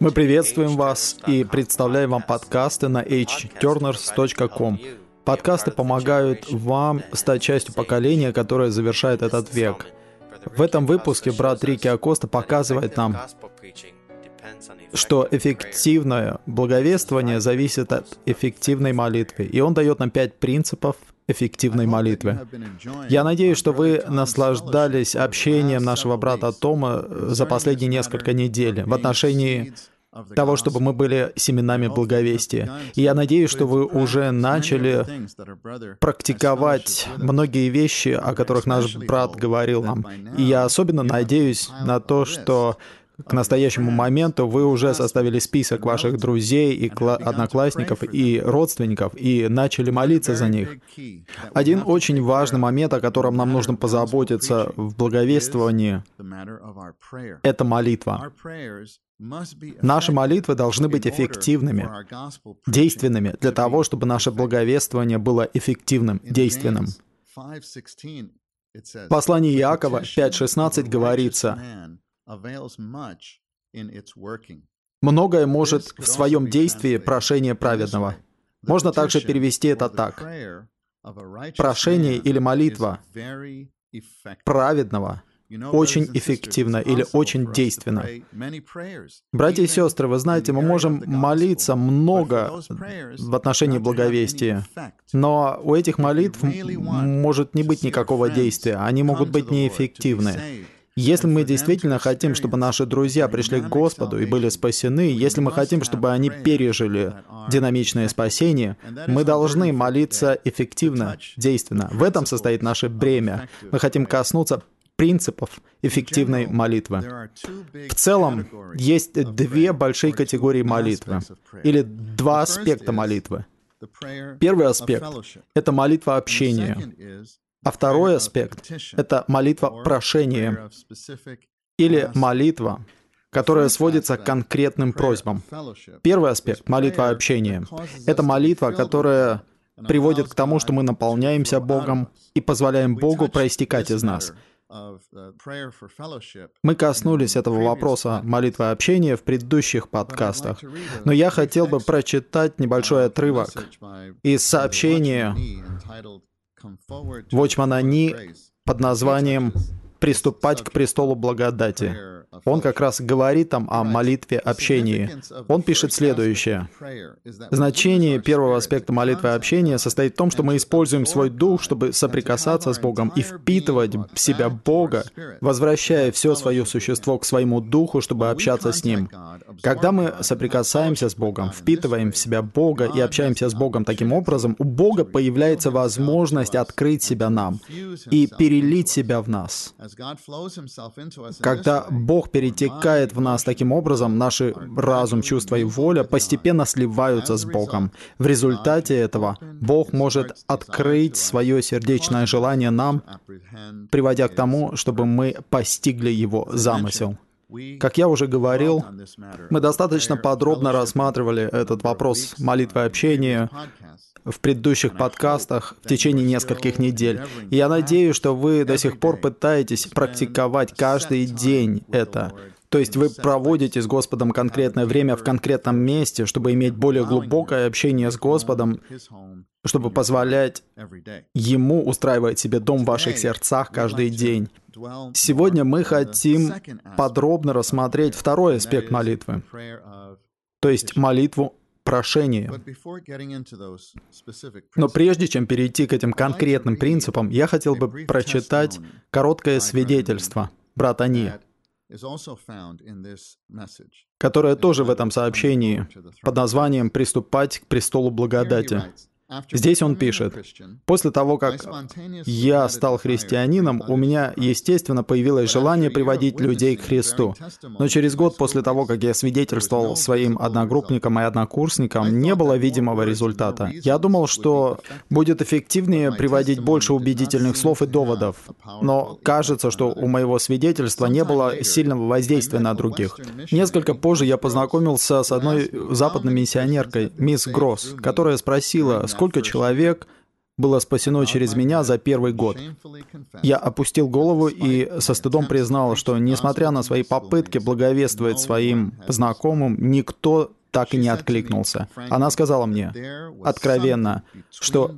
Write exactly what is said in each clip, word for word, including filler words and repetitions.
Мы приветствуем вас и представляем вам подкасты на эйч тёрнерс точка ком. Подкасты помогают вам стать частью поколения, которое завершает этот век. В этом выпуске брат Рики Акоста показывает нам, что эффективное благовествование зависит от эффективной молитвы. И он дает нам пять принципов эффективной молитвы. Я надеюсь, что вы наслаждались общением нашего брата Тома за последние несколько недель в отношении того, чтобы мы были семенами благовестия. И я надеюсь, что вы уже начали практиковать многие вещи, о которых наш брат говорил нам. И я особенно надеюсь на то, что к настоящему моменту вы уже составили список ваших друзей и одноклассников и родственников и начали молиться за них. Один очень важный момент, о котором нам нужно позаботиться в благовествовании, — это молитва. Наши молитвы должны быть эффективными, действенными, для того, чтобы наше благовествование было эффективным, действенным. В послании Иакова пять шестнадцать говорится: «Многое может в своем действии прошение праведного». Можно также перевести это так: «Прошение или молитва праведного очень эффективно или очень действенно». Братья и сестры, вы знаете, мы можем молиться много в отношении благовестия, но у этих молитв может не быть никакого действия, они могут быть неэффективны. Если мы действительно хотим, чтобы наши друзья пришли к Господу и были спасены, если мы хотим, чтобы они пережили динамичное спасение, мы должны молиться эффективно, действенно. В этом состоит наше бремя. Мы хотим коснуться принципов эффективной молитвы. В целом, есть две большие категории молитвы, или два аспекта молитвы. Первый аспект — это молитва общения. А второй аспект — это молитва прошения, или молитва, которая сводится к конкретным просьбам. Первый аспект — молитва общения. Это молитва, которая приводит к тому, что мы наполняемся Богом и позволяем Богу проистекать из нас. Мы коснулись этого вопроса молитвы общения в предыдущих подкастах, но я хотел бы прочитать небольшой отрывок из сообщения Вочмана Ни под названием «Приступать к престолу благодати». Он как раз говорит там о молитве общении. Он пишет следующее. Значение первого аспекта молитвы общения состоит в том, что мы используем свой дух, чтобы соприкасаться с Богом и впитывать в себя Бога, возвращая все свое существо к своему духу, чтобы общаться с Ним. Когда мы соприкасаемся с Богом, впитываем в себя Бога и общаемся с Богом таким образом, у Бога появляется возможность открыть себя нам и перелить себя в нас. Когда Бог перетекает в нас таким образом, наши разум, чувства и воля постепенно сливаются с Богом. В результате этого Бог может открыть свое сердечное желание нам, приводя к тому, чтобы мы постигли его замысел. Как я уже говорил, мы достаточно подробно рассматривали этот вопрос молитвы общения в предыдущих подкастах в течение нескольких недель. И я надеюсь, что вы до сих пор пытаетесь практиковать каждый день это. То есть вы проводите с Господом конкретное время в конкретном месте, чтобы иметь более глубокое общение с Господом, чтобы позволять Ему устраивать себе дом в ваших сердцах каждый день. Сегодня мы хотим подробно рассмотреть второй аспект молитвы, то есть молитву прошения. Но прежде чем перейти к этим конкретным принципам, я хотел бы прочитать короткое свидетельство брата Ни, которое тоже в этом сообщении под названием «Приступать к престолу благодати». Здесь он пишет: «После того, как я стал христианином, у меня, естественно, появилось желание приводить людей к Христу. Но через год после того, как я свидетельствовал своим одногруппникам и однокурсникам, не было видимого результата. Я думал, что будет эффективнее приводить больше убедительных слов и доводов. Но кажется, что у моего свидетельства не было сильного воздействия на других. Несколько позже я познакомился с одной западной миссионеркой, мисс Гросс, которая спросила, сколько человек было спасено через меня за первый год. Я опустил голову и со стыдом признал, что, несмотря на свои попытки благовествовать своим знакомым, никто так и не откликнулся. Она сказала мне откровенно, что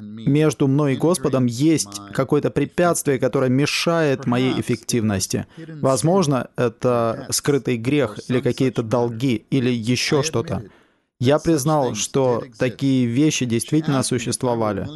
между мной и Господом есть какое-то препятствие, которое мешает моей эффективности. Возможно, это скрытый грех или какие-то долги или еще что-то. Я признал, что такие вещи действительно существовали.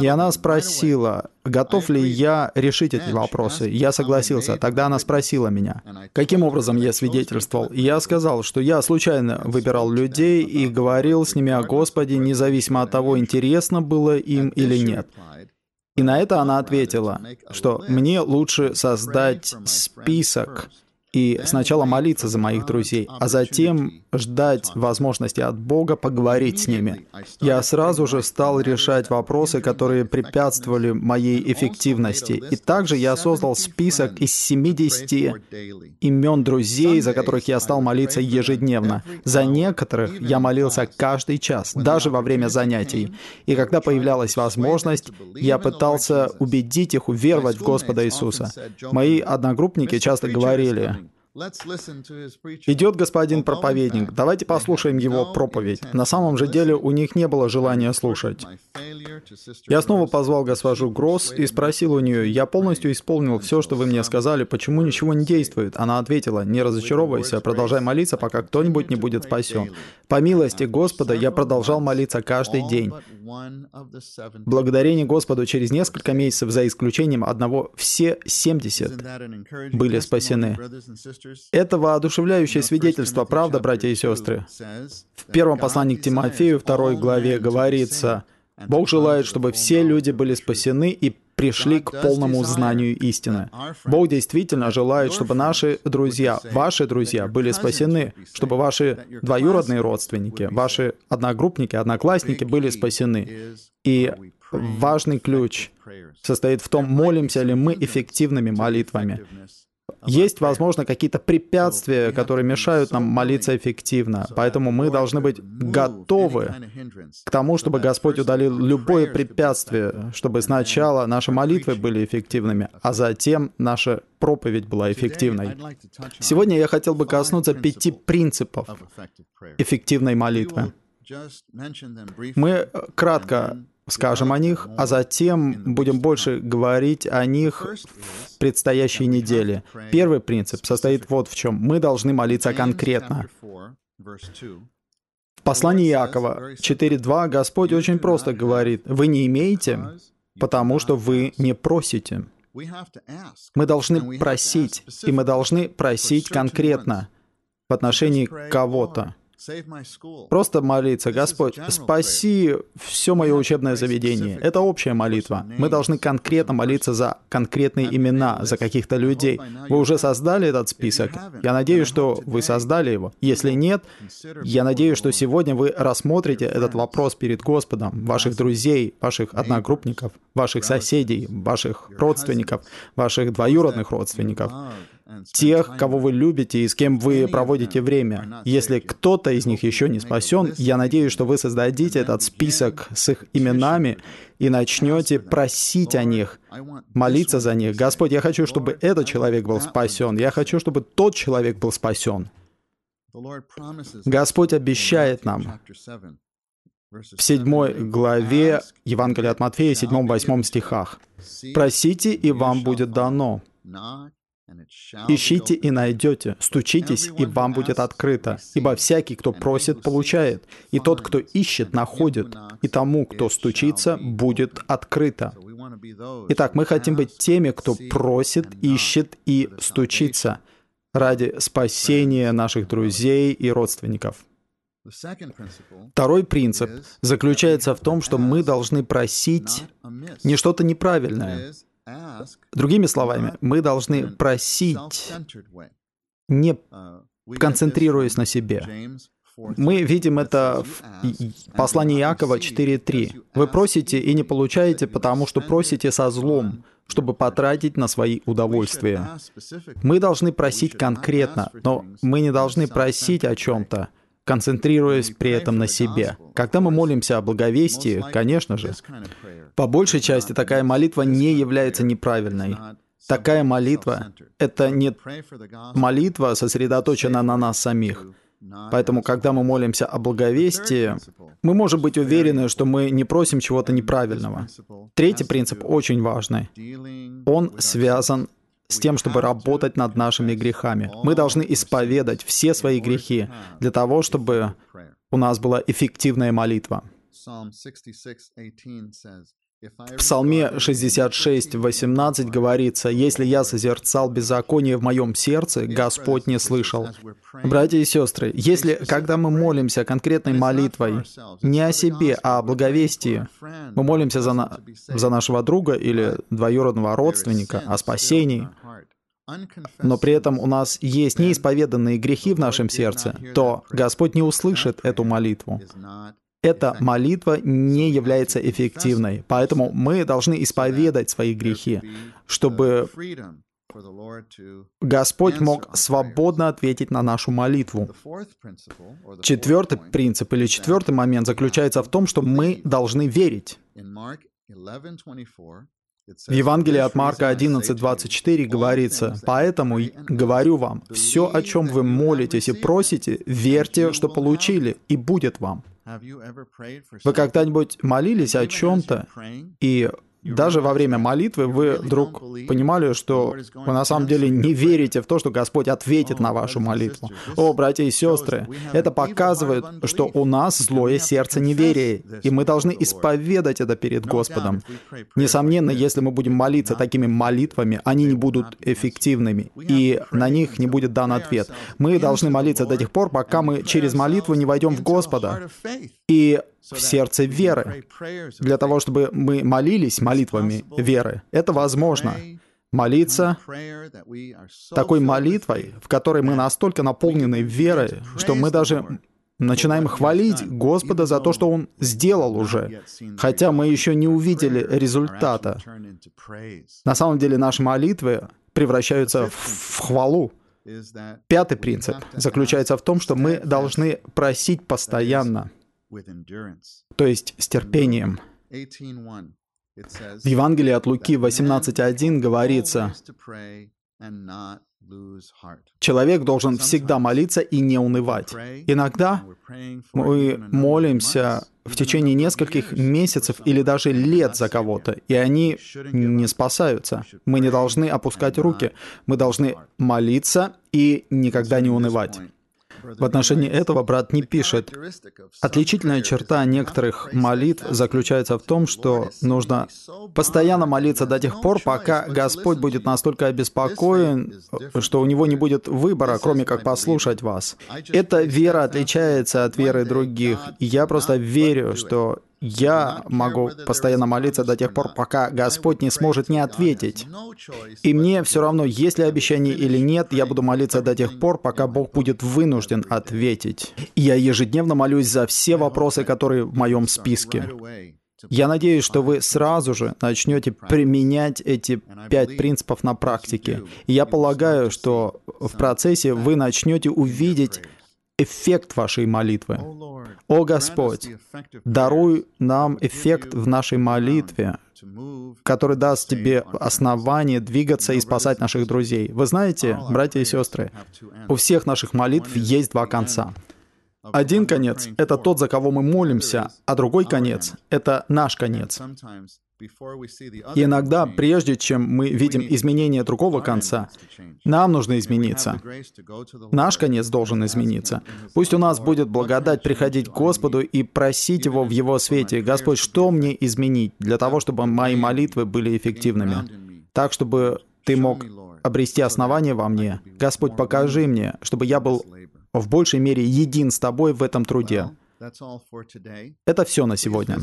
И она спросила, готов ли я решить эти вопросы. Я согласился. Тогда она спросила меня, каким образом я свидетельствовал. И я сказал, что я случайно выбирал людей и говорил с ними о Господе, независимо от того, интересно было им или нет. И на это она ответила, что мне лучше создать список и сначала молиться за моих друзей, а затем ждать возможности от Бога поговорить с ними. Я сразу же стал решать вопросы, которые препятствовали моей эффективности. И также я создал список из семидесяти имен друзей, за которых я стал молиться ежедневно. За некоторых я молился каждый час, даже во время занятий. И когда появлялась возможность, я пытался убедить их уверовать в Господа Иисуса. Мои одногруппники часто говорили: «Идет господин проповедник, давайте послушаем его проповедь». На самом же деле у них не было желания слушать. Я снова позвал госпожу Гросс и спросил у нее: «Я полностью исполнил все, что вы мне сказали, почему ничего не действует?» Она ответила: «Не разочаровывайся, продолжай молиться, пока кто-нибудь не будет спасен». По милости Господа я продолжал молиться каждый день. Благодарение Господу, через несколько месяцев, за исключением одного, все семьдесят были спасены. Это воодушевляющее свидетельство, правда, братья и сестры? В первом послании к Тимофею, второй главе, говорится: «Бог желает, чтобы все люди были спасены и пришли к полному знанию истины». Бог действительно желает, чтобы наши друзья, ваши друзья, были спасены, чтобы ваши двоюродные родственники, ваши одногруппники, одноклассники были спасены. И важный ключ состоит в том, молимся ли мы эффективными молитвами. Есть, возможно, какие-то препятствия, которые мешают нам молиться эффективно. Поэтому мы должны быть готовы к тому, чтобы Господь удалил любое препятствие, чтобы сначала наши молитвы были эффективными, а затем наша проповедь была эффективной. Сегодня я хотел бы коснуться пяти принципов эффективной молитвы. Мы кратко скажем о них, а затем будем больше говорить о них в предстоящей неделе. Первый принцип состоит вот в чем. Мы должны молиться конкретно. В послании Иакова четыре два Господь очень просто говорит: «Вы не имеете, потому что вы не просите». Мы должны просить, и мы должны просить конкретно в отношении кого-то. Просто молиться: «Господь, спаси все мое учебное заведение». Это общая молитва. Мы должны конкретно молиться за конкретные имена, за каких-то людей. Вы уже создали этот список? Я надеюсь, что вы создали его. Если нет, я надеюсь, что сегодня вы рассмотрите этот вопрос перед Господом, ваших друзей, ваших одногруппников, ваших соседей, ваших родственников, ваших двоюродных родственников, тех, кого вы любите и с кем вы проводите время. Если кто-то из них еще не спасен, я надеюсь, что вы создадите этот список с их именами и начнете просить о них, молиться за них. «Господь, я хочу, чтобы этот человек был спасен. Я хочу, чтобы тот человек был спасен». Господь обещает нам в седьмой главе Евангелия от Матфея, седьмом-восьмом стихах: «Просите, и вам будет дано. Ищите и найдете, стучитесь, и вам будет открыто. Ибо всякий, кто просит, получает, и тот, кто ищет, находит, и тому, кто стучится, будет открыто». Итак, мы хотим быть теми, кто просит, ищет и стучится ради спасения наших друзей и родственников. Второй принцип заключается в том, что мы должны просить не что-то неправильное. Другими словами, мы должны просить, не концентрируясь на себе. Мы видим это в послании Иакова четыре три. «Вы просите и не получаете, потому что просите со злом, чтобы потратить на свои удовольствия». Мы должны просить конкретно, но мы не должны просить о чем-то, концентрируясь при этом на себе. Когда мы молимся о благовестии, конечно же, по большей части такая молитва не является неправильной. Такая молитва — это не молитва, сосредоточена на нас самих. Поэтому, когда мы молимся о благовестии, мы можем быть уверены, что мы не просим чего-то неправильного. Третий принцип очень важный. Он связан с тем, чтобы работать над нашими грехами. Мы должны исповедать все свои грехи для того, чтобы у нас была эффективная молитва. В Псалме шестьдесят шесть, восемнадцать говорится: «Если я созерцал беззаконие в моем сердце, Господь не слышал». Братья и сестры, если, когда мы молимся конкретной молитвой, не о себе, а о благовестии, мы молимся за, на... за нашего друга или двоюродного родственника, о спасении, но при этом у нас есть неисповеданные грехи в нашем сердце, то Господь не услышит эту молитву. Эта молитва не является эффективной, поэтому мы должны исповедать свои грехи, чтобы Господь мог свободно ответить на нашу молитву. Четвертый принцип или четвертый момент заключается в том, что мы должны верить. В Евангелии от Марка одиннадцать, двадцать четыре говорится: «Поэтому говорю вам, все, о чем вы молитесь и просите, верьте, что получили, и будет вам». Вы когда-нибудь молились о чем-то, и даже во время молитвы вы вдруг понимали, что вы на самом деле не верите в то, что Господь ответит на вашу молитву? О, братья и сестры, это показывает, что у нас злое сердце неверия, и мы должны исповедать это перед Господом. Несомненно, если мы будем молиться такими молитвами, они не будут эффективными, и на них не будет дан ответ. Мы должны молиться до тех пор, пока мы через молитву не войдем в Господа и в сердце веры. Для того, чтобы мы молились молитвами веры, это возможно. Молиться такой молитвой, в которой мы настолько наполнены верой, что мы даже начинаем хвалить Господа за то, что Он сделал уже, хотя мы еще не увидели результата. На самом деле наши молитвы превращаются в хвалу. Пятый принцип заключается в том, что мы должны просить постоянно, то есть с терпением. В Евангелии от Луки восемнадцать, один говорится: «Человек должен всегда молиться и не унывать». Иногда мы молимся в течение нескольких месяцев или даже лет за кого-то, и они не спасаются. Мы не должны опускать руки. Мы должны молиться и никогда не унывать. В отношении этого брат Ни пишет: «Отличительная черта некоторых молитв заключается в том, что нужно постоянно молиться до тех пор, пока Господь будет настолько обеспокоен, что у Него не будет выбора, кроме как послушать вас. Эта вера отличается от веры других. Я просто верю, что я могу постоянно молиться до тех пор, пока Господь не сможет не ответить. И мне все равно, есть ли обещание или нет, я буду молиться до тех пор, пока Бог будет вынужден ответить. И я ежедневно молюсь за все вопросы, которые в моем списке». Я надеюсь, что вы сразу же начнете применять эти пять принципов на практике. И я полагаю, что в процессе вы начнете увидеть эффект вашей молитвы. «О Господь, даруй нам эффект в нашей молитве, который даст тебе основание двигаться и спасать наших друзей». Вы знаете, братья и сестры, у всех наших молитв есть два конца. Один конец — это тот, за кого мы молимся, а другой конец — это наш конец. И иногда, прежде чем мы видим изменение другого конца, нам нужно измениться. Наш конец должен измениться. Пусть у нас будет благодать приходить к Господу и просить Его в Его свете: «Господь, что мне изменить для того, чтобы мои молитвы были эффективными? Так, чтобы Ты мог обрести основание во мне. Господь, покажи мне, чтобы я был в большей мере един с Тобой в этом труде». Это все на сегодня.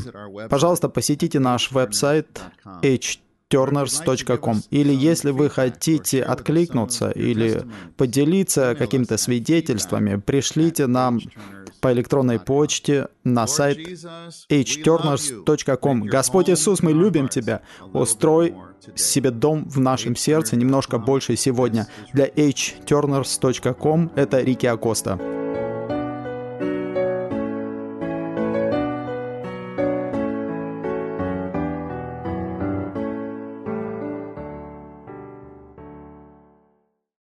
Пожалуйста, посетите наш веб-сайт эйч тёрнерс точка ком. Или если вы хотите откликнуться или поделиться какими-то свидетельствами, пришлите нам по электронной почте на сайт эйч тёрнерс точка ком. Господь Иисус, мы любим Тебя. Устрой себе дом в нашем сердце немножко больше сегодня. Для эйч тёрнерс точка ком это Рики Акоста.